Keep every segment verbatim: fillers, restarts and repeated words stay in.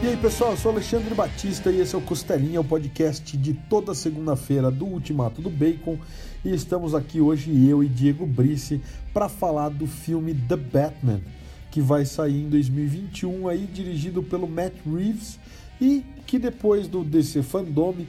E aí pessoal, eu sou Alexandre Batista e esse é o Costelinha, o podcast de toda segunda-feira do Ultimato do Bacon, e estamos aqui hoje, eu e Diego Brice, para falar do filme The Batman, que vai sair em dois mil e vinte e um, aí, dirigido pelo Matt Reeves, e que depois do D C Fandome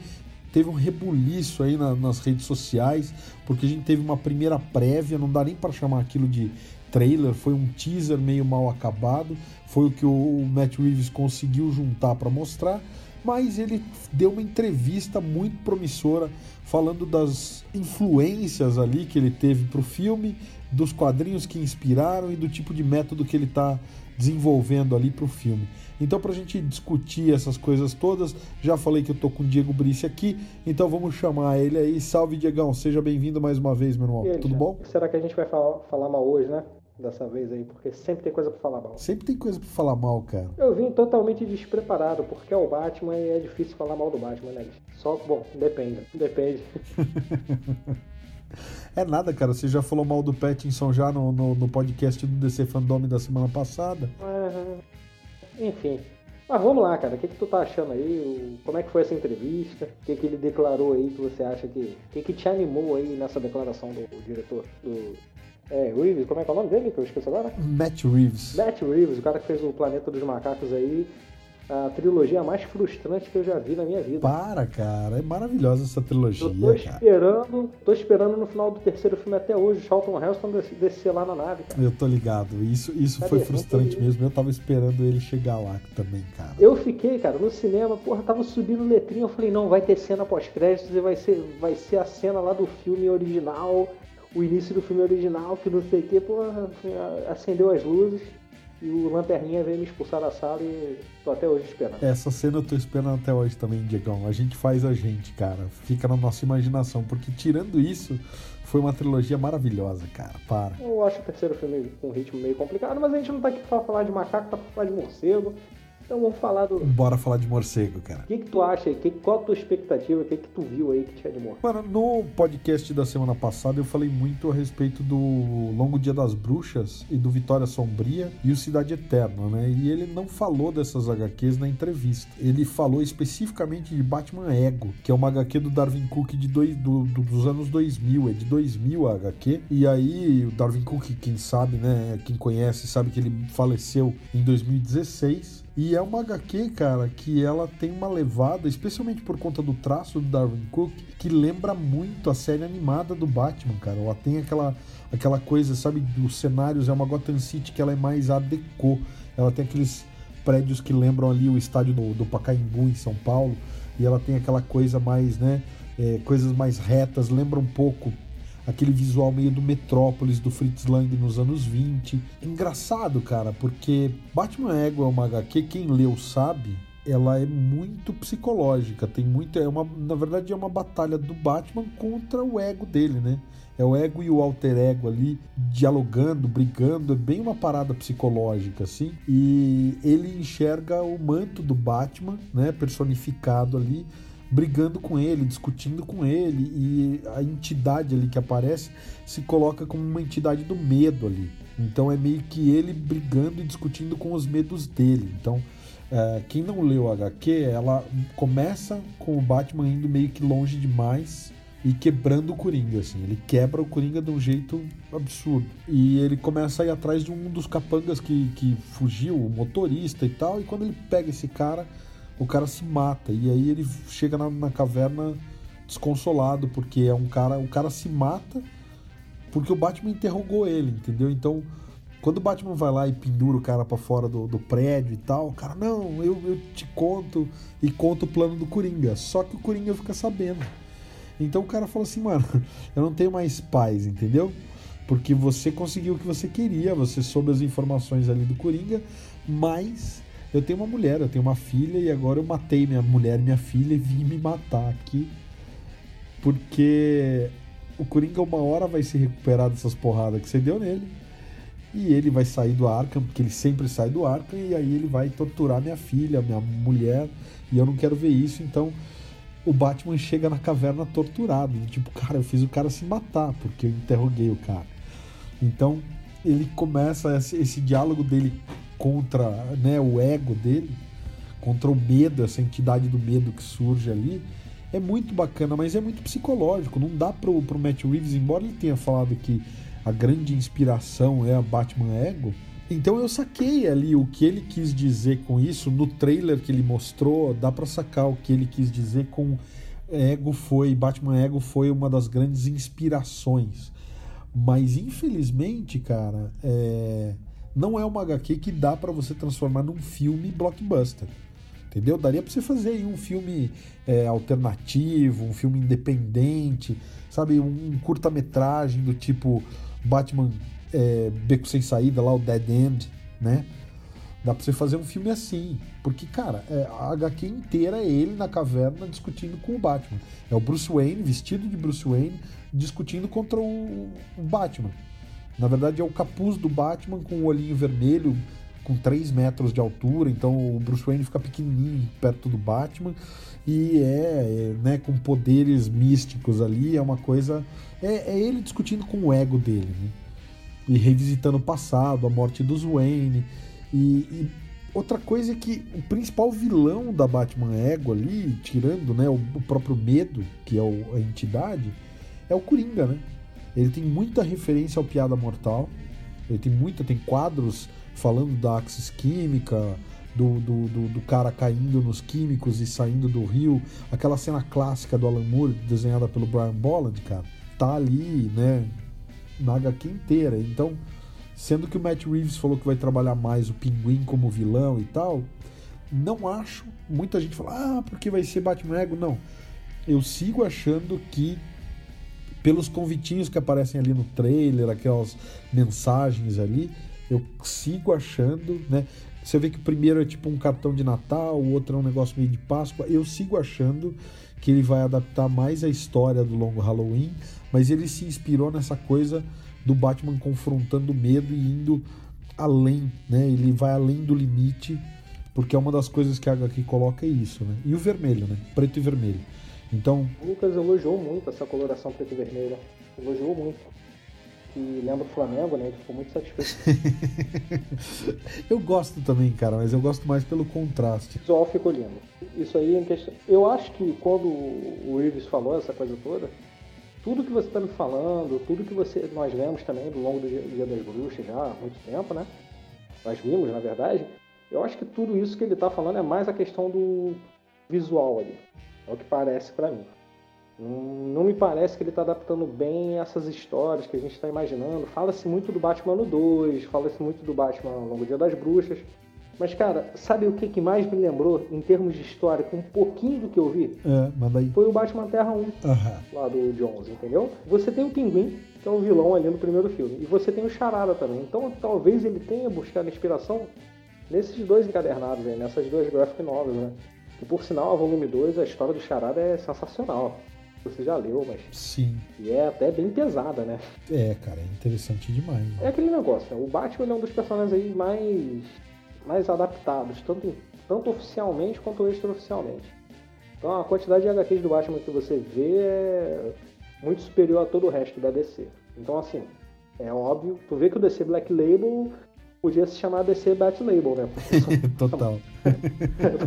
teve um rebuliço aí na, nas redes sociais, porque a gente teve uma primeira prévia, não dá nem para chamar aquilo de trailer, foi um teaser meio mal acabado, foi o que o Matt Reeves conseguiu juntar para mostrar, mas ele deu uma entrevista muito promissora falando das influências ali que ele teve para o filme, dos quadrinhos que inspiraram e do tipo de método que ele está desenvolvendo ali para o filme. Então, para a gente discutir essas coisas todas, já falei que eu tô com o Diego Brice aqui, então vamos chamar ele aí. Salve, Diegão, seja bem-vindo mais uma vez, meu irmão. Aí, tudo já? Bom? Será que a gente vai falar, falar mal hoje, né? Dessa vez aí, porque sempre tem coisa pra falar mal. Sempre tem coisa pra falar mal, cara. Eu vim totalmente despreparado, porque é o Batman e é difícil falar mal do Batman, né? Só, bom, depende, depende. É nada, cara, você já falou mal do Pattinson já no, no, no podcast do D C Fandome da semana passada. Uhum. Enfim, mas vamos lá, cara, o que que tu tá achando aí? Como é que foi essa entrevista? O que que ele declarou aí que você acha que... O que que te animou aí nessa declaração do, do diretor do... É, Reeves, como é que é o nome dele que eu esqueci agora? Matt Reeves. Matt Reeves, o cara que fez o Planeta dos Macacos aí, a trilogia mais frustrante que eu já vi na minha vida. Para, cara, é maravilhosa essa trilogia, eu tô esperando, cara. Tô esperando no final do terceiro filme até hoje, o Charlton Heston descer lá na nave, cara. Eu tô ligado, isso, isso foi frustrante mesmo, eu tava esperando ele chegar lá também, cara. Eu fiquei, cara, no cinema, porra, tava subindo letrinha, eu falei, não, vai ter cena pós-créditos e vai ser, vai ser a cena lá do filme original... O início do filme original, que não sei o que, pô, acendeu as luzes e o Lanterninha veio me expulsar da sala e tô até hoje esperando. Essa cena eu tô esperando até hoje também, Diegão. A gente faz a gente, cara. Fica na nossa imaginação, porque tirando isso, foi uma trilogia maravilhosa, cara. Para. Eu acho o terceiro filme com um ritmo meio complicado, mas a gente não tá aqui pra falar de macaco, tá pra falar de morcego. Então vamos falar do... Bora falar de morcego, cara. O que que tu acha aí? Que, qual a tua expectativa? O que que tu viu aí que te animou? Mano, no podcast da semana passada eu falei muito a respeito do Longo Dia das Bruxas e do Vitória Sombria e o Cidade Eterna, né? E ele não falou dessas agá quês na entrevista. Ele falou especificamente de Batman Ego, que é uma agá quê do Darwyn Cooke de dois, do, do, dos anos dois mil. É de dois mil a agá quê. E aí o Darwyn Cooke, quem sabe, né? Quem conhece sabe que ele faleceu em dois mil e dezesseis. E é uma agá quê, cara, que ela tem uma levada, especialmente por conta do traço do Darwyn Cooke, que lembra muito a série animada do Batman, cara. Ela tem aquela, aquela coisa, sabe, dos cenários, é uma Gotham City que ela é mais art déco. Ela tem aqueles prédios que lembram ali o estádio do, do Pacaembu, em São Paulo, e ela tem aquela coisa mais, né, é, coisas mais retas, lembra um pouco aquele visual meio do Metrópolis, do Fritz Lang nos anos vinte. Engraçado, cara, porque Batman Ego é uma agá quê, quem leu sabe, ela é muito psicológica, tem muito, é uma, na verdade é uma batalha do Batman contra o ego dele, né? É o ego e o alter ego ali, dialogando, brigando, é bem uma parada psicológica, assim. E ele enxerga o manto do Batman, né, personificado ali, brigando com ele, discutindo com ele, e a entidade ali que aparece se coloca como uma entidade do medo ali. Então é meio que ele brigando e discutindo com os medos dele. Então, é, quem não leu a agá quê, ela começa com o Batman indo meio que longe demais e quebrando o Coringa, assim. Ele quebra o Coringa de um jeito absurdo. E ele começa a ir atrás de um dos capangas que, que fugiu, o motorista e tal, e quando ele pega esse cara... O cara se mata, e aí ele chega na, na caverna desconsolado, porque é um cara, o cara se mata porque o Batman interrogou ele, entendeu? Então, quando o Batman vai lá e pendura o cara pra fora do, do prédio e tal, o cara, não, eu, eu te conto, e conta o plano do Coringa, só que o Coringa fica sabendo. Então o cara fala assim, mano, eu não tenho mais paz, entendeu? Porque você conseguiu o que você queria, você soube as informações ali do Coringa, mas... Eu tenho uma mulher, eu tenho uma filha, e agora eu matei minha mulher e minha filha e vim me matar aqui. Porque o Coringa uma hora vai se recuperar dessas porradas que você deu nele. E ele vai sair do Arkham, porque ele sempre sai do Arkham, e aí ele vai torturar minha filha, minha mulher, e eu não quero ver isso. Então o Batman chega na caverna torturado. Tipo, cara, eu fiz o cara se matar, porque eu interroguei o cara. Então ele começa esse, esse diálogo dele... contra, né, o ego dele, contra o medo, essa entidade do medo que surge ali, é muito bacana, mas é muito psicológico. Não dá pro, pro Matt Reeves, embora ele tenha falado que a grande inspiração é a Batman Ego. Então eu saquei ali o que ele quis dizer com isso. No trailer que ele mostrou, dá pra sacar o que ele quis dizer com Ego foi, Batman Ego foi uma das grandes inspirações. Mas infelizmente, cara, é... não é uma agá quê que dá pra você transformar num filme blockbuster. Entendeu? Daria pra você fazer aí um filme é, alternativo, um filme independente, sabe? Um curta-metragem do tipo Batman é, Beco Sem Saída, lá o Dead End, né? Dá pra você fazer um filme assim. Porque, cara, é, a agá quê inteira é ele na caverna discutindo com o Batman. É o Bruce Wayne, vestido de Bruce Wayne, discutindo contra o, o Batman. Na verdade, é o capuz do Batman com o olhinho vermelho, com três metros de altura, então o Bruce Wayne fica pequenininho perto do Batman, e é, é né, com poderes místicos ali, é uma coisa... É, é ele discutindo com o ego dele, né? E revisitando o passado, a morte dos Wayne, e, e outra coisa é que o principal vilão da Batman Ego ali, tirando né, o, o próprio medo, que é o, a entidade, é o Coringa, né? Ele tem muita referência ao Piada Mortal, ele tem muita, tem quadros... falando da Axis Química, do, do, do, do cara caindo nos químicos e saindo do rio, aquela cena clássica do Alan Moore, desenhada pelo Brian Bolland, cara, tá ali, né, na agá quê inteira. Então, sendo que o Matt Reeves falou que vai trabalhar mais o Pinguim como vilão e tal, não acho, muita gente fala, ah, porque vai ser Batman Ego, não. Eu sigo achando que pelos convitinhos que aparecem ali no trailer, aquelas mensagens ali, eu sigo achando, né? Você vê que o primeiro é tipo um cartão de Natal, o outro é um negócio meio de Páscoa. Eu sigo achando que ele vai adaptar mais a história do Longo Halloween, mas ele se inspirou nessa coisa do Batman confrontando o medo e indo além, né? Ele vai além do limite, porque é uma das coisas que a agá quê coloca é isso, né? E o vermelho, né? Preto e vermelho. Então... O Lucas elogiou muito essa coloração preto e vermelho. Elogiou muito. Que lembra o Flamengo, né? Ele ficou muito satisfeito. Eu gosto também, cara, mas eu gosto mais pelo contraste. O visual ficou lindo. Isso aí é em questão... Eu acho que quando o Reeves falou essa coisa toda, tudo que você está me falando, tudo que você... nós vemos também do longo do Dia das Bruxas já há muito tempo, né? Nós vimos, na verdade. Eu acho que tudo isso que ele está falando é mais a questão do visual ali. É o que parece para mim. Não me parece que ele está adaptando bem essas histórias que a gente está imaginando. Fala-se muito do Batman no dois, fala-se muito do Batman Longo Dia das Bruxas. Mas, cara, sabe o que, que mais me lembrou em termos de história, com um pouquinho do que eu vi? É, manda aí. Foi o Batman Terra um, uhum. Lá do Jones, entendeu? Você tem o Pinguim, que é o vilão ali no primeiro filme, e você tem o Charada também. Então, talvez ele tenha buscado inspiração nesses dois encadernados aí, nessas duas graphic novels, né? E, por sinal, a volume dois, a história do Charada é sensacional. Você já leu, mas... Sim. E é até bem pesada, né? É, cara, é interessante demais. Né? É aquele negócio, né? O Batman ele é um dos personagens aí mais, mais adaptados, tanto, tanto oficialmente quanto extraoficialmente. Então a quantidade de agá quês do Batman que você vê é muito superior a todo o resto da dê cê. Então, assim, é óbvio. Tu vê que o dê cê Black Label podia se chamar dê cê Bat Label, né? Total.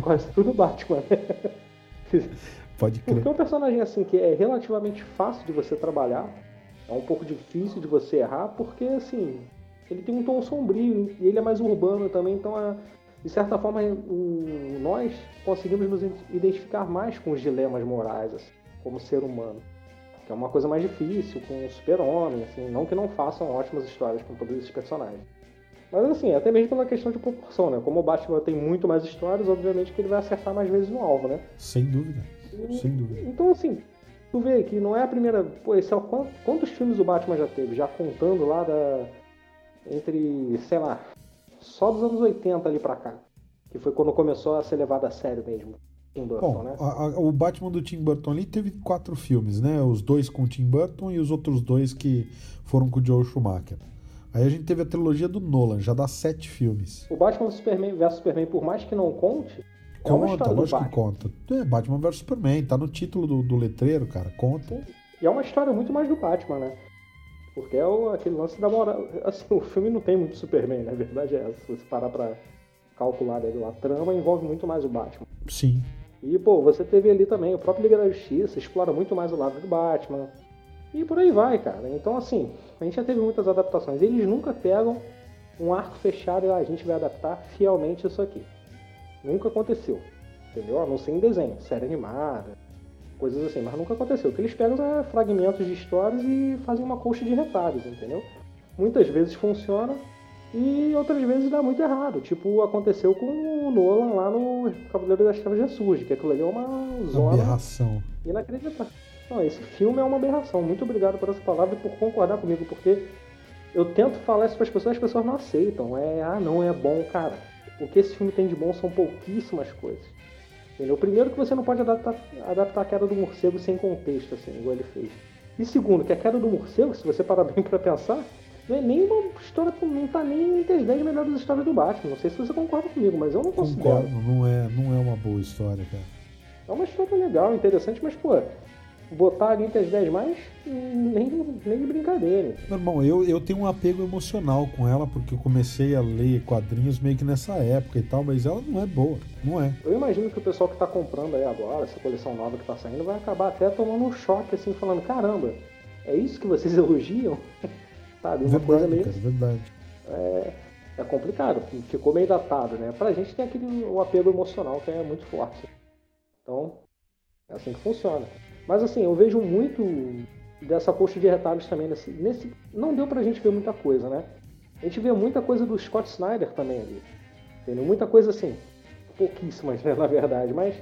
Quase tudo Batman, né? Pode crer. Porque é um personagem assim que é relativamente fácil de você trabalhar, é um pouco difícil de você errar, porque assim, ele tem um tom sombrio e ele é mais urbano também, então é, de certa forma o, nós conseguimos nos identificar mais com os dilemas morais, assim, como ser humano, que é uma coisa mais difícil, com o Super-Homem, assim, não que não façam ótimas histórias com todos esses personagens. Mas assim, até mesmo pela questão de proporção, né? Como o Batman tem muito mais histórias, obviamente que ele vai acertar mais vezes no alvo, né? Sem dúvida. Sem dúvida. Então, assim, tu vê que não é a primeira... Pô, esse é o... quantos filmes o Batman já teve? Já contando lá da... Entre, sei lá, só dos anos oitenta ali pra cá. Que foi quando começou a ser levado a sério mesmo. Tim Burton, bom, né? A, a, o Batman do Tim Burton ali teve quatro filmes, né? Os dois com o Tim Burton e os outros dois que foram com o Joel Schumacher. Aí a gente teve a trilogia do Nolan, já dá sete filmes. O Batman Superman versus Superman, por mais que não conte... Conta, é lógico que conta. É, Batman versus Superman, tá no título do, do letreiro, cara, conta. E é uma história muito mais do Batman, né? Porque é o, aquele lance da moral... Assim, o filme não tem muito Superman, né? A verdade é essa, se você parar pra calculada ali, a trama envolve muito mais o Batman. Sim. E, pô, você teve ali também, o próprio Liga da Justiça explora muito mais o lado do Batman. E por aí vai, cara. Então, assim, a gente já teve muitas adaptações. Eles nunca pegam um arco fechado e ah, a gente vai adaptar fielmente isso aqui. Nunca aconteceu. Entendeu? A não ser em desenho, série animada, coisas assim. Mas nunca aconteceu. O que eles pegam é fragmentos de histórias e fazem uma colcha de retalhos, entendeu? Muitas vezes funciona e outras vezes dá muito errado. Tipo, aconteceu com o Nolan lá no Cavaleiro das Trevas Ressurge, que aquilo ali é uma zona aberração inacreditável. Não, esse filme é uma aberração. Muito obrigado por essa palavra e por concordar comigo, porque eu tento falar isso para as pessoas, as pessoas não aceitam. É, ah, não é bom, cara. O que esse filme tem de bom são pouquíssimas coisas. Entendeu? Primeiro, que você não pode adaptar, adaptar a Queda do Morcego sem contexto, assim, igual ele fez. E segundo, que a Queda do Morcego, se você parar bem para pensar, não é nem uma história, não tá nem entre as dez melhores histórias do Batman. Não sei se você concorda comigo, mas eu não considero. Concordo, não é, não é uma boa história, cara. É uma história legal, interessante, mas, pô, botar ali entre as dez mais, nem, nem de brincadeira. Meu irmão, eu, eu tenho um apego emocional com ela, porque eu comecei a ler quadrinhos meio que nessa época e tal, mas ela não é boa, não é. Eu imagino que o pessoal que tá comprando aí agora, essa coleção nova que tá saindo, vai acabar até tomando um choque, assim, falando, caramba, é isso que vocês elogiam? Sabe, uma verdade, coisa meio... cara, verdade. É, é complicado, ficou meio datado, né? Pra gente tem aquele o apego emocional que é muito forte. Então, é assim que funciona. Mas assim, eu vejo muito dessa coxa de retalhos também. Nesse, nesse, não deu pra gente ver muita coisa, né? A gente vê muita coisa do Scott Snyder também ali. Entendeu? Muita coisa assim, pouquíssimas, né, na verdade. Mas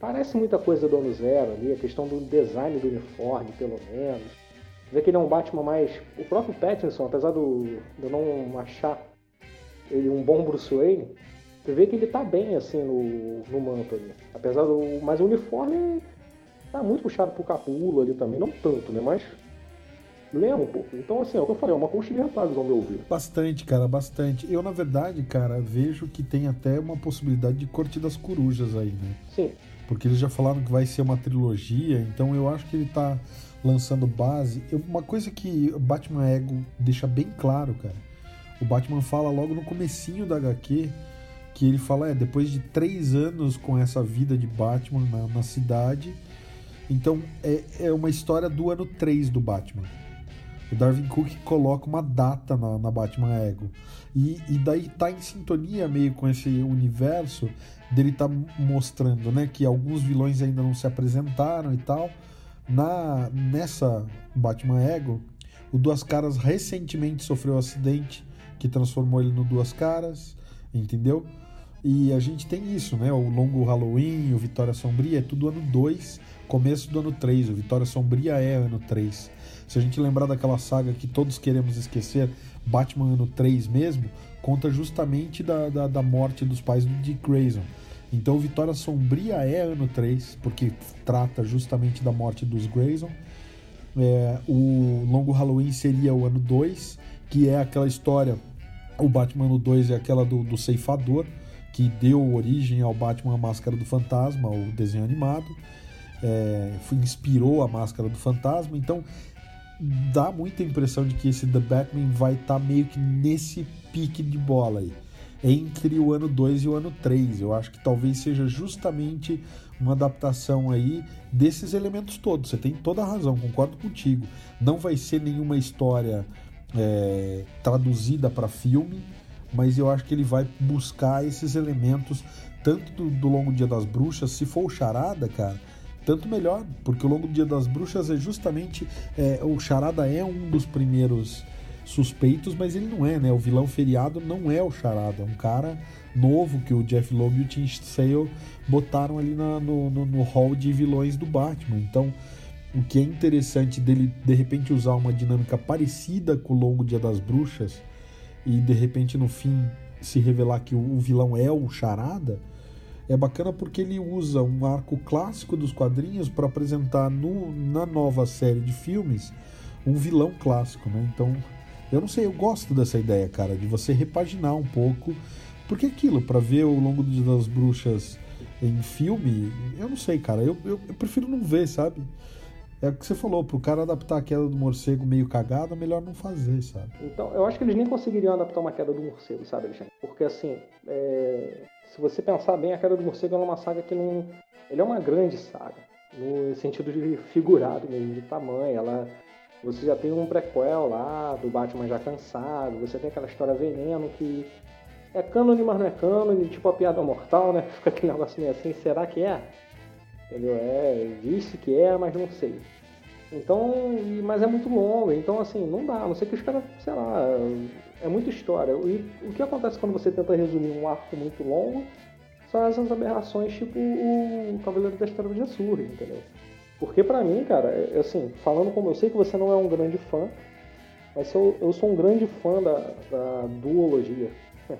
parece muita coisa do ano zero ali, a questão do design do uniforme, pelo menos. Vê que ele é um Batman mais... O próprio Pattinson, apesar do, de eu não achar ele um bom Bruce Wayne, você vê que ele tá bem, assim, no, no manto ali. Apesar do... Mas o uniforme tá muito puxado pro Capulo ali também. Não tanto, né? Mas lembra um pouco. Então, assim, é o que eu falei. É uma coxinha de retalhos, ao meu ouvir. Bastante, cara. Bastante. Eu, na verdade, cara, vejo que tem até uma possibilidade de corte das corujas aí, né? Sim. Porque eles já falaram que vai ser uma trilogia. Então, eu acho que ele tá... lançando base. Eu, uma coisa que o Batman Ego deixa bem claro, cara, o Batman fala logo no comecinho da agá quê, que ele fala, é, depois de três anos com essa vida de Batman na, na cidade, então é, é uma história do ano três do Batman. O Darwyn Cooke coloca uma data na, na Batman Ego, e, e daí tá em sintonia meio com esse universo dele, tá mostrando, né, que alguns vilões ainda não se apresentaram e tal. Na, nessa Batman Ego, o Duas Caras recentemente sofreu um acidente que transformou ele no Duas Caras, entendeu? E a gente tem isso, né? O Longo Halloween, o Vitória Sombria, é tudo ano dois, começo do ano três. O Vitória Sombria é ano três. Se a gente lembrar daquela saga que todos queremos esquecer, Batman ano três mesmo, conta justamente da, da, da morte dos pais do Dick Grayson. Então, Vitória Sombria é ano três, porque trata justamente da morte dos Grayson. É, o Longo Halloween seria o ano dois, que é aquela história... O Batman ano dois é aquela do, do ceifador, que deu origem ao Batman A Máscara do Fantasma, o desenho animado. É, inspirou A Máscara do Fantasma. Então, dá muita impressão de que esse The Batman vai estar tá meio que nesse pique de bola aí, entre o ano dois e o ano três. Eu acho que talvez seja justamente uma adaptação aí desses elementos todos. Você tem toda a razão, concordo contigo. Não vai ser nenhuma história é, traduzida para filme, mas eu acho que ele vai buscar esses elementos, tanto do, do Longo Dia das Bruxas. Se for o Charada, cara, tanto melhor, porque o Longo Dia das Bruxas é justamente... É, o Charada é um dos primeiros... suspeitos, mas ele não é, né? O vilão feriado não é o Charada, é um cara novo que o Jeff Loeb e o Tim Sale botaram ali na, no, no, no hall de vilões do Batman. Então, o que é interessante dele, de repente, usar uma dinâmica parecida com o Longo Dia das Bruxas e, de repente, no fim, se revelar que o vilão é o Charada, é bacana porque ele usa um arco clássico dos quadrinhos para apresentar no, na nova série de filmes um vilão clássico, né? Então... Eu não sei, eu gosto dessa ideia, cara, de você repaginar um pouco, porque aquilo, pra ver o Longo Dia das Bruxas em filme, eu não sei, cara, eu, eu, eu prefiro não ver, sabe? É o que você falou, pro cara adaptar a Queda do Morcego meio cagada, melhor não fazer, sabe? Então, eu acho que eles nem conseguiriam adaptar uma Queda do Morcego, sabe, Alexandre? Porque, assim, é... se você pensar bem, a Queda do Morcego é uma saga que não... Ele é uma grande saga, no sentido de figurado mesmo, de tamanho. Ela... Você já tem um prequel lá, do Batman já cansado, você tem aquela história Veneno que... É cânone, mas não é cânone, tipo a Piada Mortal, né? Fica aquele negócio meio assim, será que é? Entendeu? É, disse que é, mas não sei. Então, mas é muito longo, então assim, não dá, a não ser que os caras, sei lá, é muita história. E o que acontece quando você tenta resumir um arco muito longo são essas aberrações tipo o Cavaleiro das Trevas de Surge, entendeu? Porque pra mim, cara, assim, falando como eu sei que você não é um grande fã, mas eu, eu sou um grande fã da, da duologia.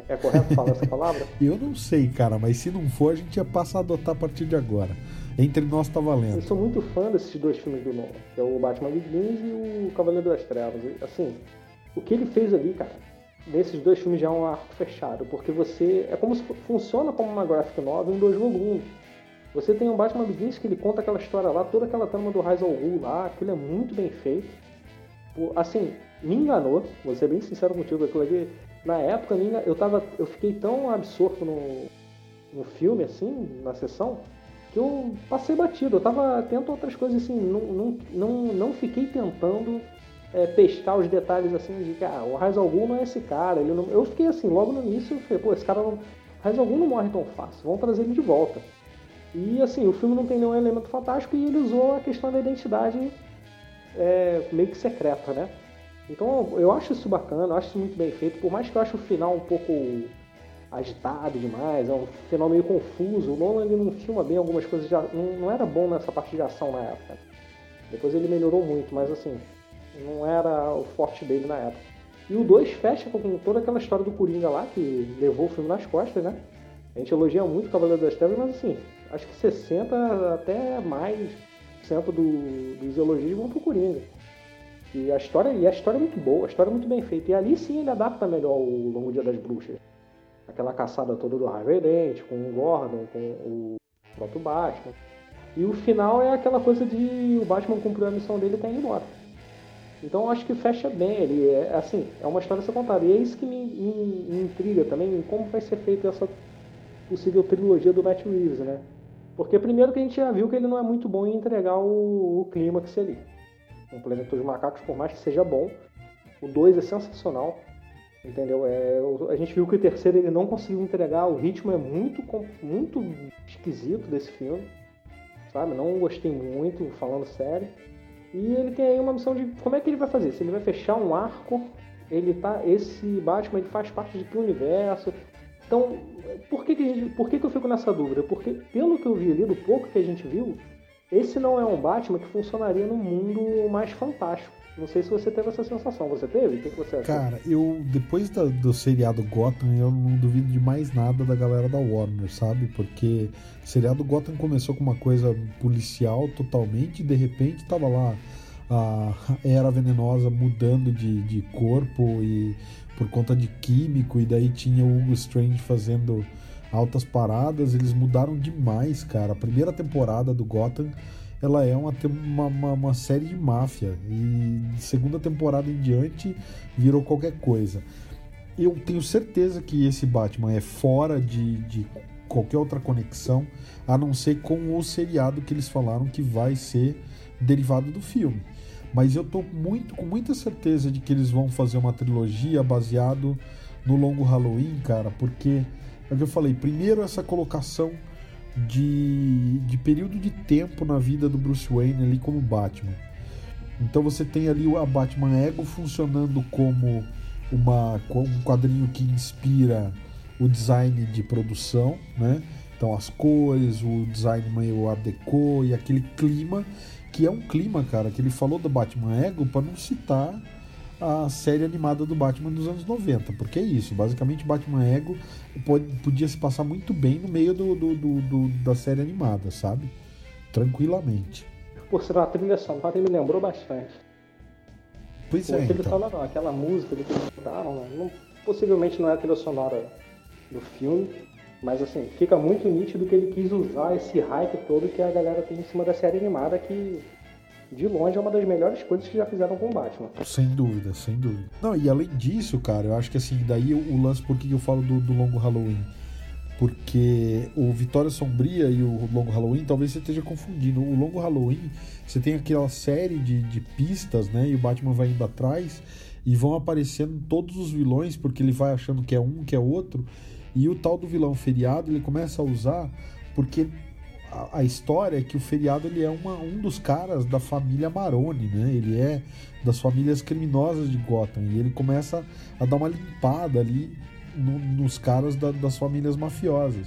É correto falar essa palavra? Eu não sei, cara, mas se não for, a gente ia passar a adotar a partir de agora. Entre nós tá valendo. Eu sou muito fã desses dois filmes do Nolan, que é o Batman Begins e o Cavaleiro das Trevas. Assim, o que ele fez ali, cara, nesses dois filmes já é um arco fechado, porque você... é como se funciona como uma graphic novel em dois volumes. Você tem o Batman Begins, que ele conta aquela história lá, toda aquela trama do Ra's al Ghul lá, aquilo é muito bem feito. Assim, me enganou, vou ser bem sincero contigo, aquilo ali... Na época, eu, tava, eu fiquei tão absorto no, no filme, assim, na sessão, que eu passei batido. Eu tava atento a outras coisas, assim, não, não, não, não fiquei tentando é, pescar os detalhes, assim, de que ah, o Ra's al Ghul não é esse cara. Ele não... Eu fiquei assim, logo no início, eu falei, pô, esse cara não... Ra's al Ghul não morre tão fácil, vamos trazer ele de volta. E, assim, o filme não tem nenhum elemento fantástico e ele usou a questão da identidade é, meio que secreta, né? Então eu acho isso bacana, eu acho isso muito bem feito, por mais que eu ache o final um pouco agitado demais, é um final meio confuso, o Nolan ele não filma bem algumas coisas, já, não, não era bom nessa parte de ação na época, depois ele melhorou muito, mas assim, não era o forte dele na época. E o dois fecha com toda aquela história do Coringa lá, que levou o filme nas costas, né? A gente elogia muito o Cavaleiro das Trevas, mas assim, acho que sessenta até mais por cento do, dos elogios vão pro Coringa. E a, história, e a história é muito boa, a história é muito bem feita. E ali sim ele adapta melhor o Longo Dia das Bruxas. Aquela caçada toda do Harvey Dent, com o Gordon, com o próprio Batman. E o final é aquela coisa de o Batman cumpriu a missão dele e tá indo embora. Então eu acho que fecha bem, ele é assim, é uma história a ser contada. E é isso que me, me, me intriga também, como vai ser feita essa possível trilogia do Matt Reeves, né? Porque primeiro que a gente já viu que ele não é muito bom em entregar o, o clímax ali. O Planeta dos Macacos, por mais que seja bom, o dois é sensacional, entendeu? É, a gente viu que o terceiro ele não conseguiu entregar, o ritmo é muito, muito esquisito desse filme, sabe? Não gostei muito, falando sério. E ele tem aí uma missão de como é que ele vai fazer, se ele vai fechar um arco, ele tá, esse Batman ele faz parte de que universo? Então, por que, que, a gente, por que, que eu fico nessa dúvida? Porque pelo que eu vi ali, do pouco que a gente viu, esse não é um Batman que funcionaria num mundo mais fantástico. Não sei se você teve essa sensação. Você teve? O que você achou? Cara, eu, depois da, do seriado Gotham, eu não duvido de mais nada da galera da Warner, sabe? Porque o seriado Gotham começou com uma coisa policial totalmente, e de repente tava lá a Hera Venenosa mudando de, de corpo e por conta de químico, e daí tinha o Hugo Strange fazendo... altas paradas, eles mudaram demais, cara. A primeira temporada do Gotham, ela é uma, uma, uma série de máfia, e de segunda temporada em diante virou qualquer coisa. Eu tenho certeza que esse Batman é fora de, de qualquer outra conexão, a não ser com o seriado que eles falaram que vai ser derivado do filme. Mas eu tô muito, com muita certeza de que eles vão fazer uma trilogia baseado no Longo Halloween, cara, porque... É o que eu falei, primeiro essa colocação de, de período de tempo na vida do Bruce Wayne ali como Batman. Então você tem ali a Batman Ego funcionando como uma, um quadrinho que inspira o design de produção, né? Então as cores, o design meio art déco e aquele clima, que é um clima, cara, que ele falou do Batman Ego para não citar... a série animada do Batman dos anos noventa, porque é isso, basicamente Batman Ego pode, podia se passar muito bem no meio do, do, do, do, da série animada, sabe? Tranquilamente. Por ser uma trilha sonora, me lembrou bastante. Pois é, então. Sonora, não, aquela música que eles botaram, não, possivelmente não é a trilha sonora do filme, mas assim, fica muito nítido que ele quis usar esse hype todo que a galera tem em cima da série animada, que de longe é uma das melhores coisas que já fizeram com o Batman. Sem dúvida, sem dúvida. Não, e além disso, cara, eu acho que assim, daí o lance, por que eu falo do, do Longo Halloween? Porque o Vitória Sombria e o Longo Halloween, talvez você esteja confundindo. O Longo Halloween, você tem aquela série de, de pistas, né? E o Batman vai indo atrás e vão aparecendo todos os vilões, porque ele vai achando que é um, que é outro. E o tal do vilão feriado, ele começa a usar, porque a, a história é que o feriado, ele é uma, um dos caras da família Maroni, né? Ele é das famílias criminosas de Gotham. E ele começa a dar uma limpada ali nos caras da, das famílias mafiosas.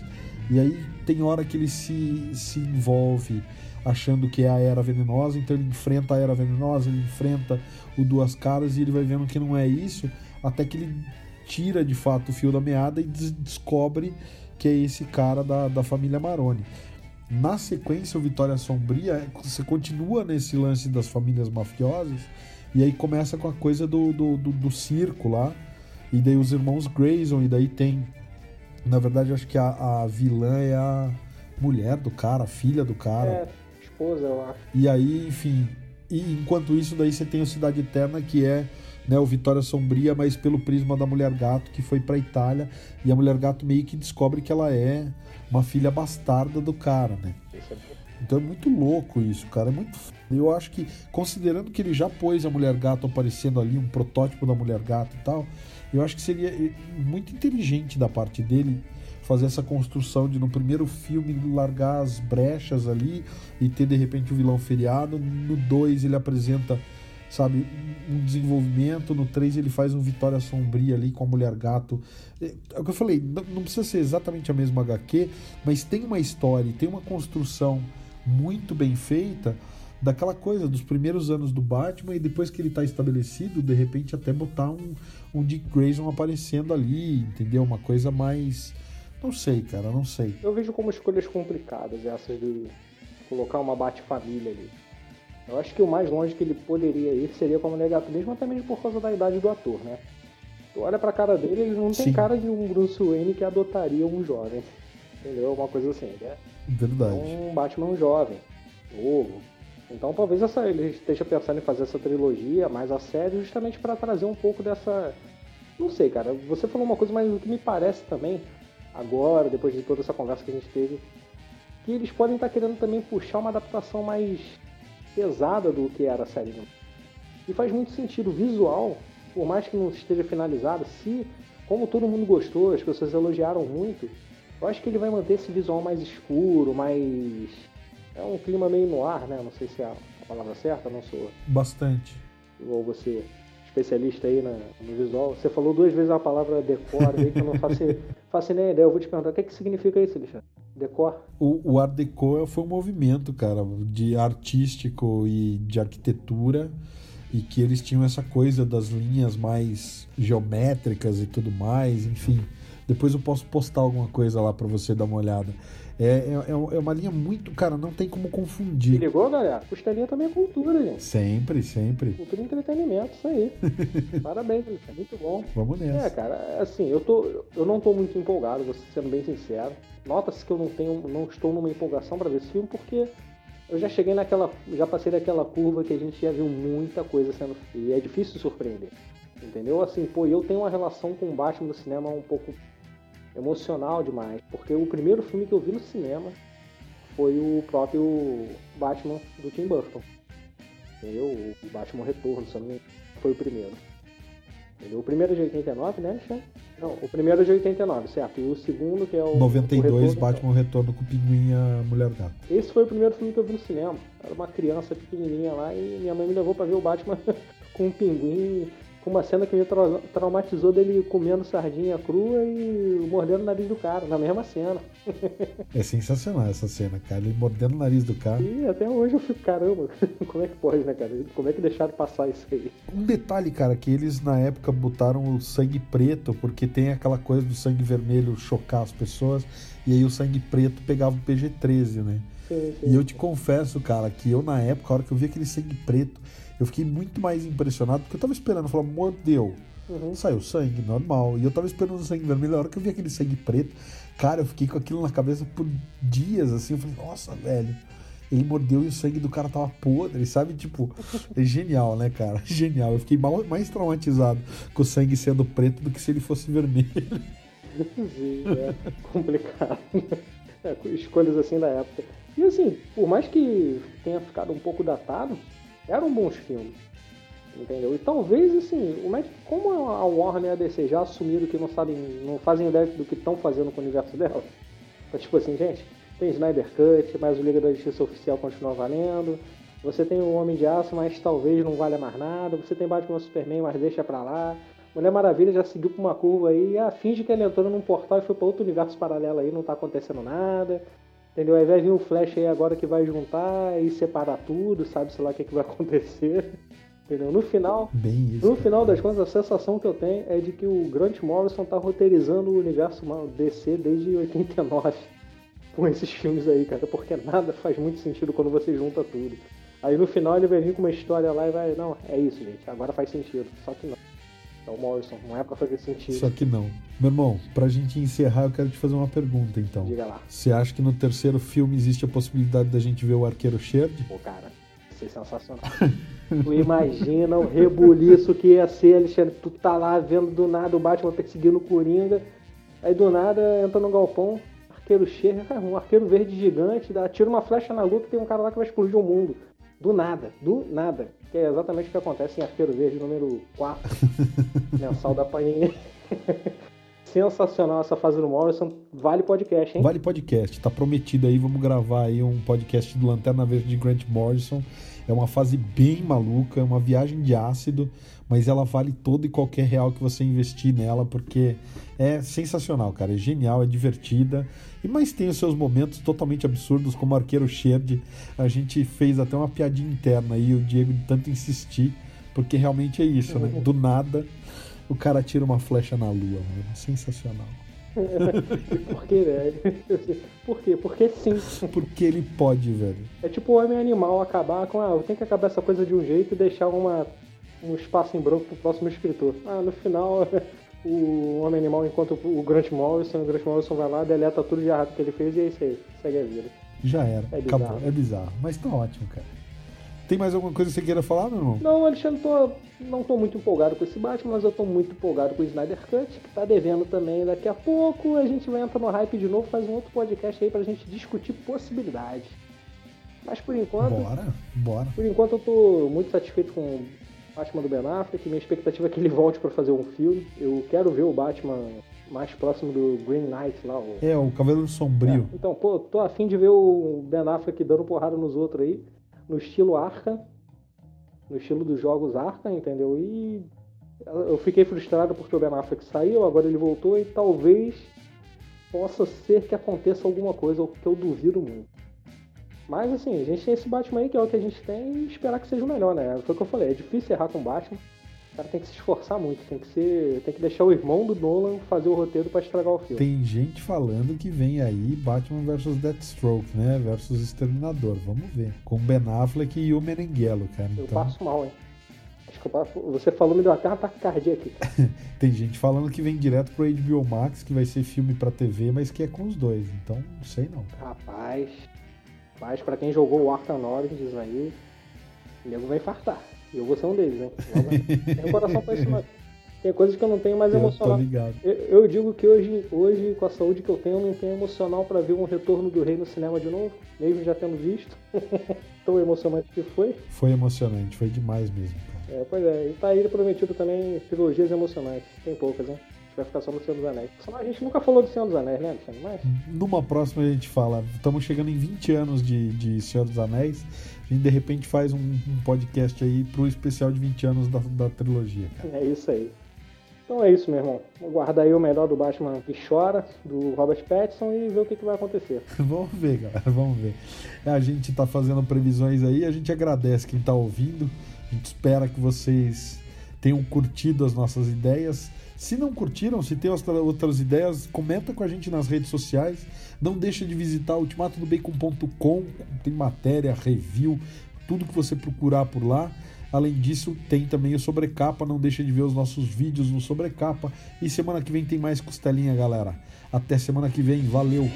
E aí tem hora que ele se, se envolve achando que é a Hera Venenosa, então ele enfrenta a Hera Venenosa, ele enfrenta o Duas Caras, e ele vai vendo que não é isso, até que ele tira de fato o fio da meada e des- descobre que é esse cara da, da família Maroni. Na sequência, o Vitória Sombria, você continua nesse lance das famílias mafiosas, e aí começa com a coisa do, do, do, do circo lá. E daí os irmãos Grayson, e daí tem... Na verdade, acho que a, a vilã é a mulher do cara, a filha do cara. É, esposa, eu acho. E aí, enfim... E enquanto isso, daí você tem o Cidade Eterna, que é, né, o Vitória Sombria, mas pelo prisma da Mulher-Gato, que foi pra Itália. E a Mulher-Gato meio que descobre que ela é uma filha bastarda do cara, né? Então é muito louco isso, cara. É muito... Eu acho que, considerando que ele já pôs a Mulher-Gato aparecendo ali, um protótipo da Mulher-Gato e tal... Eu acho que seria muito inteligente da parte dele fazer essa construção de, no primeiro filme, largar as brechas ali e ter, de repente, o vilão feriado. No dois, ele apresenta, sabe, um desenvolvimento. No três, ele faz um Vitória Sombria ali com a Mulher-Gato. É o que eu falei, não precisa ser exatamente a mesma agá quê, mas tem uma história e tem uma construção muito bem feita daquela coisa dos primeiros anos do Batman, e depois que ele está estabelecido, de repente até botar um, um Dick Grayson aparecendo ali, entendeu? Uma coisa mais... Não sei, cara, não sei. Eu vejo como escolhas complicadas essas de colocar uma Bat-família ali. Eu acho que o mais longe que ele poderia ir seria com a Mulher-Gato, mesmo até mesmo por causa da idade do ator, né? Tu olha pra cara dele, ele não tem Sim. cara de um Bruce Wayne que adotaria um jovem, entendeu? Uma coisa assim, né? Verdade. Um Batman jovem, novo. Então talvez essa, ele esteja pensando em fazer essa trilogia mais a sério, justamente para trazer um pouco dessa... Não sei, cara, você falou uma coisa, mas o que me parece também, agora, depois de toda essa conversa que a gente teve, que eles podem estar querendo também puxar uma adaptação mais pesada do que era a série. E faz muito sentido, visual, por mais que não esteja finalizado, se, como todo mundo gostou, as pessoas elogiaram muito, eu acho que ele vai manter esse visual mais escuro, mais... É um clima meio no ar, né? Não sei se é a palavra certa, não sou. Bastante. Igual você, especialista aí na, no visual. Você falou duas vezes a palavra decor aí que eu não faço, faço nem ideia. Eu vou te perguntar, o que, é que significa isso, Alexandre? Decor? O, o Art Deco foi um movimento, cara, de artístico e de arquitetura, e que eles tinham essa coisa das linhas mais geométricas e tudo mais, enfim. Depois eu posso postar alguma coisa lá pra você dar uma olhada. É, é, é uma linha muito... Cara, não tem como confundir. Se ligou, galera? Costelinha também é cultura, gente. Sempre, sempre. Cultura e entretenimento, isso aí. Parabéns, Alexandre. Muito bom. Vamos nessa. É, cara, assim, eu, tô, eu não tô muito empolgado, vou sendo bem sincero. Nota-se que eu não, tenho, não estou numa empolgação pra ver esse filme, porque eu já cheguei naquela... Já passei daquela curva que a gente já viu muita coisa sendo... E é difícil surpreender, entendeu? Assim, pô, eu tenho uma relação com o Batman do cinema um pouco... emocional demais, porque o primeiro filme que eu vi no cinema foi o próprio Batman do Tim Burton, entendeu? O Batman Retorno, se não me engano, foi o primeiro. Entendeu? O primeiro de oitenta e nove, né, Alexandre? Não, o primeiro de oitenta e nove, certo. E o segundo, que é o... noventa e dois, o Retorno, Batman então. Retorno com o Pinguim e a Mulher-Gato. Esse foi o primeiro filme que eu vi no cinema. Era uma criança pequenininha lá e minha mãe me levou pra ver o Batman com o Pinguim... Com uma cena que me tra- traumatizou dele comendo sardinha crua e mordendo o nariz do cara, na mesma cena. É sensacional essa cena, cara. Ele mordendo o nariz do cara. E até hoje eu fico, caramba, como é que pode, né, cara? Como é que deixaram passar isso aí? Um detalhe, cara, que eles na época botaram o sangue preto, porque tem aquela coisa do sangue vermelho chocar as pessoas, e aí o sangue preto pegava o P G treze, né? Sim, sim. E eu te confesso, cara, que eu na época, a hora que eu vi aquele sangue preto, eu fiquei muito mais impressionado, porque eu tava esperando, eu falava, mordeu, uhum. Saiu sangue, normal. E eu tava esperando o sangue vermelho, a hora que eu vi aquele sangue preto, cara, eu fiquei com aquilo na cabeça por dias, assim, eu falei, nossa, velho, ele mordeu e o sangue do cara tava podre, sabe? Tipo, é genial, né, cara? Genial. Eu fiquei mal, mais traumatizado com o sangue sendo preto do que se ele fosse vermelho. Sim, é complicado. É, escolhas assim da época. E assim, por mais que tenha ficado um pouco datado, eram bons filmes. Entendeu? E talvez, assim, o Matt, como a Warner e a D C já assumiram que não, sabem, não fazem ideia do que estão fazendo com o universo dela, tá tipo assim, gente, tem Snyder Cut, mas o Liga da Justiça Oficial continua valendo, você tem o Homem de Aço, mas talvez não valha mais nada, você tem Batman Superman, mas deixa pra lá, Mulher Maravilha já seguiu pra uma curva aí, ah, finge que ele entrou num portal e foi pra outro universo paralelo aí, não tá acontecendo nada, entendeu? Aí vai vir o Flash aí agora que vai juntar e separar tudo, sabe, sei lá o que, é que vai acontecer... No final, Bem isso, no final das contas, a sensação que eu tenho é de que o Grant Morrison tá roteirizando o universo D C desde oitenta e nove com esses filmes aí, cara, porque nada faz muito sentido quando você junta tudo. Aí no final ele vai vir com uma história lá e vai, não, é isso, gente, agora faz sentido, só que não. Então, Morrison, não é pra fazer sentido. Só que não. Meu irmão, pra gente encerrar, eu quero te fazer uma pergunta, então. Diga lá. Você acha que no terceiro filme existe a possibilidade da gente ver o Arqueiro Xerde? Pô, cara, isso é sensacional. Tu imagina o rebuliço que ia ser, Alexandre, tu tá lá vendo do nada o Batman perseguindo o Coringa, aí do nada entra no galpão, arqueiro cheio, um arqueiro verde gigante, atira uma flecha na lua que tem um cara lá que vai explodir o mundo. Do nada, do nada. Que é exatamente o que acontece em Arqueiro Verde número quatro, mensal da Panini. Sensacional essa fase do Morrison, vale podcast, hein? Vale podcast, tá prometido aí, vamos gravar aí um podcast do Lanterna Verde de Grant Morrison. É uma fase bem maluca, é uma viagem de ácido, mas ela vale todo e qualquer real que você investir nela, porque é sensacional, cara, é genial, é divertida, e mas tem os seus momentos totalmente absurdos, como Arqueiro Xerde. A gente fez até uma piadinha interna aí, o Diego de tanto insistir, porque realmente é isso, né? Do nada, o cara tira uma flecha na lua, mano. Sensacional. Por que, velho? Por quê? Porque sim. Porque ele pode, velho. É tipo o homem animal acabar com, ah, eu tenho que acabar essa coisa de um jeito e deixar uma, um espaço em branco pro próximo escritor. Ah, no final, o homem animal encontra o Grant Morrison, o Grant Morrison vai lá, deleta tudo de errado que ele fez e é isso aí, segue a vida. Já era, é bizarro. Acabou, é bizarro, mas tá ótimo, cara. Tem mais alguma coisa que você queira falar, meu irmão? Não, Alexandre, tô, não tô muito empolgado com esse Batman, mas eu tô muito empolgado com o Snyder Cut, que tá devendo também. Daqui a pouco a gente vai entrar no hype de novo, faz um outro podcast aí pra gente discutir possibilidades. Mas por enquanto... Bora, bora. Por enquanto eu tô muito satisfeito com o Batman do Ben Affleck, minha expectativa é que ele volte pra fazer um filme. Eu quero ver o Batman mais próximo do Green Knight lá. O... É, o Cavaleiro Sombrio. É. Então, pô, tô afim de ver o Ben Affleck dando porrada nos outros aí. No estilo Arkham, no estilo dos jogos Arkham, entendeu? E eu fiquei frustrado porque o Ben Affleck saiu, agora ele voltou e talvez possa ser que aconteça alguma coisa, o que eu duvido muito. Mas assim, a gente tem esse Batman aí, que é o que a gente tem, e esperar que seja o melhor, né? Foi o que eu falei, é difícil errar com o Batman, o cara tem que se esforçar muito, tem que, ser, tem que deixar o irmão do Nolan fazer o roteiro pra estragar o filme. Tem gente falando que vem aí Batman versus Deathstroke, né? Versus Exterminador, vamos ver. Com Ben Affleck e o Meneghello, cara. Então... Eu passo mal, hein? Acho que eu passo... Você falou, me deu até um ataque cardíaco aqui. Tem gente falando que vem direto pro H B O Max, que vai ser filme pra T V, mas que é com os dois, então não sei não. Rapaz, mas pra quem jogou o Arkham Origins aí, o nego vai infartar. Eu vou ser um deles, né? Tem coração pra isso, mas tem coisas que eu não tenho mais emocional. Eu, eu digo que hoje, hoje, com a saúde que eu tenho, eu não tenho emocional pra ver um Retorno do Rei no cinema de novo, mesmo já tendo visto. Tão emocionante que foi. Foi emocionante, foi demais mesmo, cara. É, pois é. E tá aí prometido também trilogias emocionantes. Tem poucas, né? Vai ficar só no Senhor dos Anéis. A gente nunca falou do Senhor dos Anéis, né, Alexandre? Mas... Numa próxima a gente fala. Estamos chegando em vinte anos de, de Senhor dos Anéis. A gente, de repente, faz um, um podcast aí pro especial de vinte anos da, da trilogia, cara. É isso aí. Então é isso, meu irmão. Vou guardar aí o melhor do Batman que chora, do Robert Pattinson, e ver o que, que vai acontecer. Vamos ver, galera. Vamos ver. A gente tá fazendo previsões aí. A gente agradece quem tá ouvindo. A gente espera que vocês tenham curtido as nossas ideias. Se não curtiram, se tem outras ideias, comenta com a gente nas redes sociais. Não deixa de visitar ultimato do bacon ponto com, tem matéria, review, tudo que você procurar por lá. Além disso, tem também o Sobrecapa, não deixa de ver os nossos vídeos no Sobrecapa. E semana que vem tem mais costelinha, galera. Até semana que vem, valeu!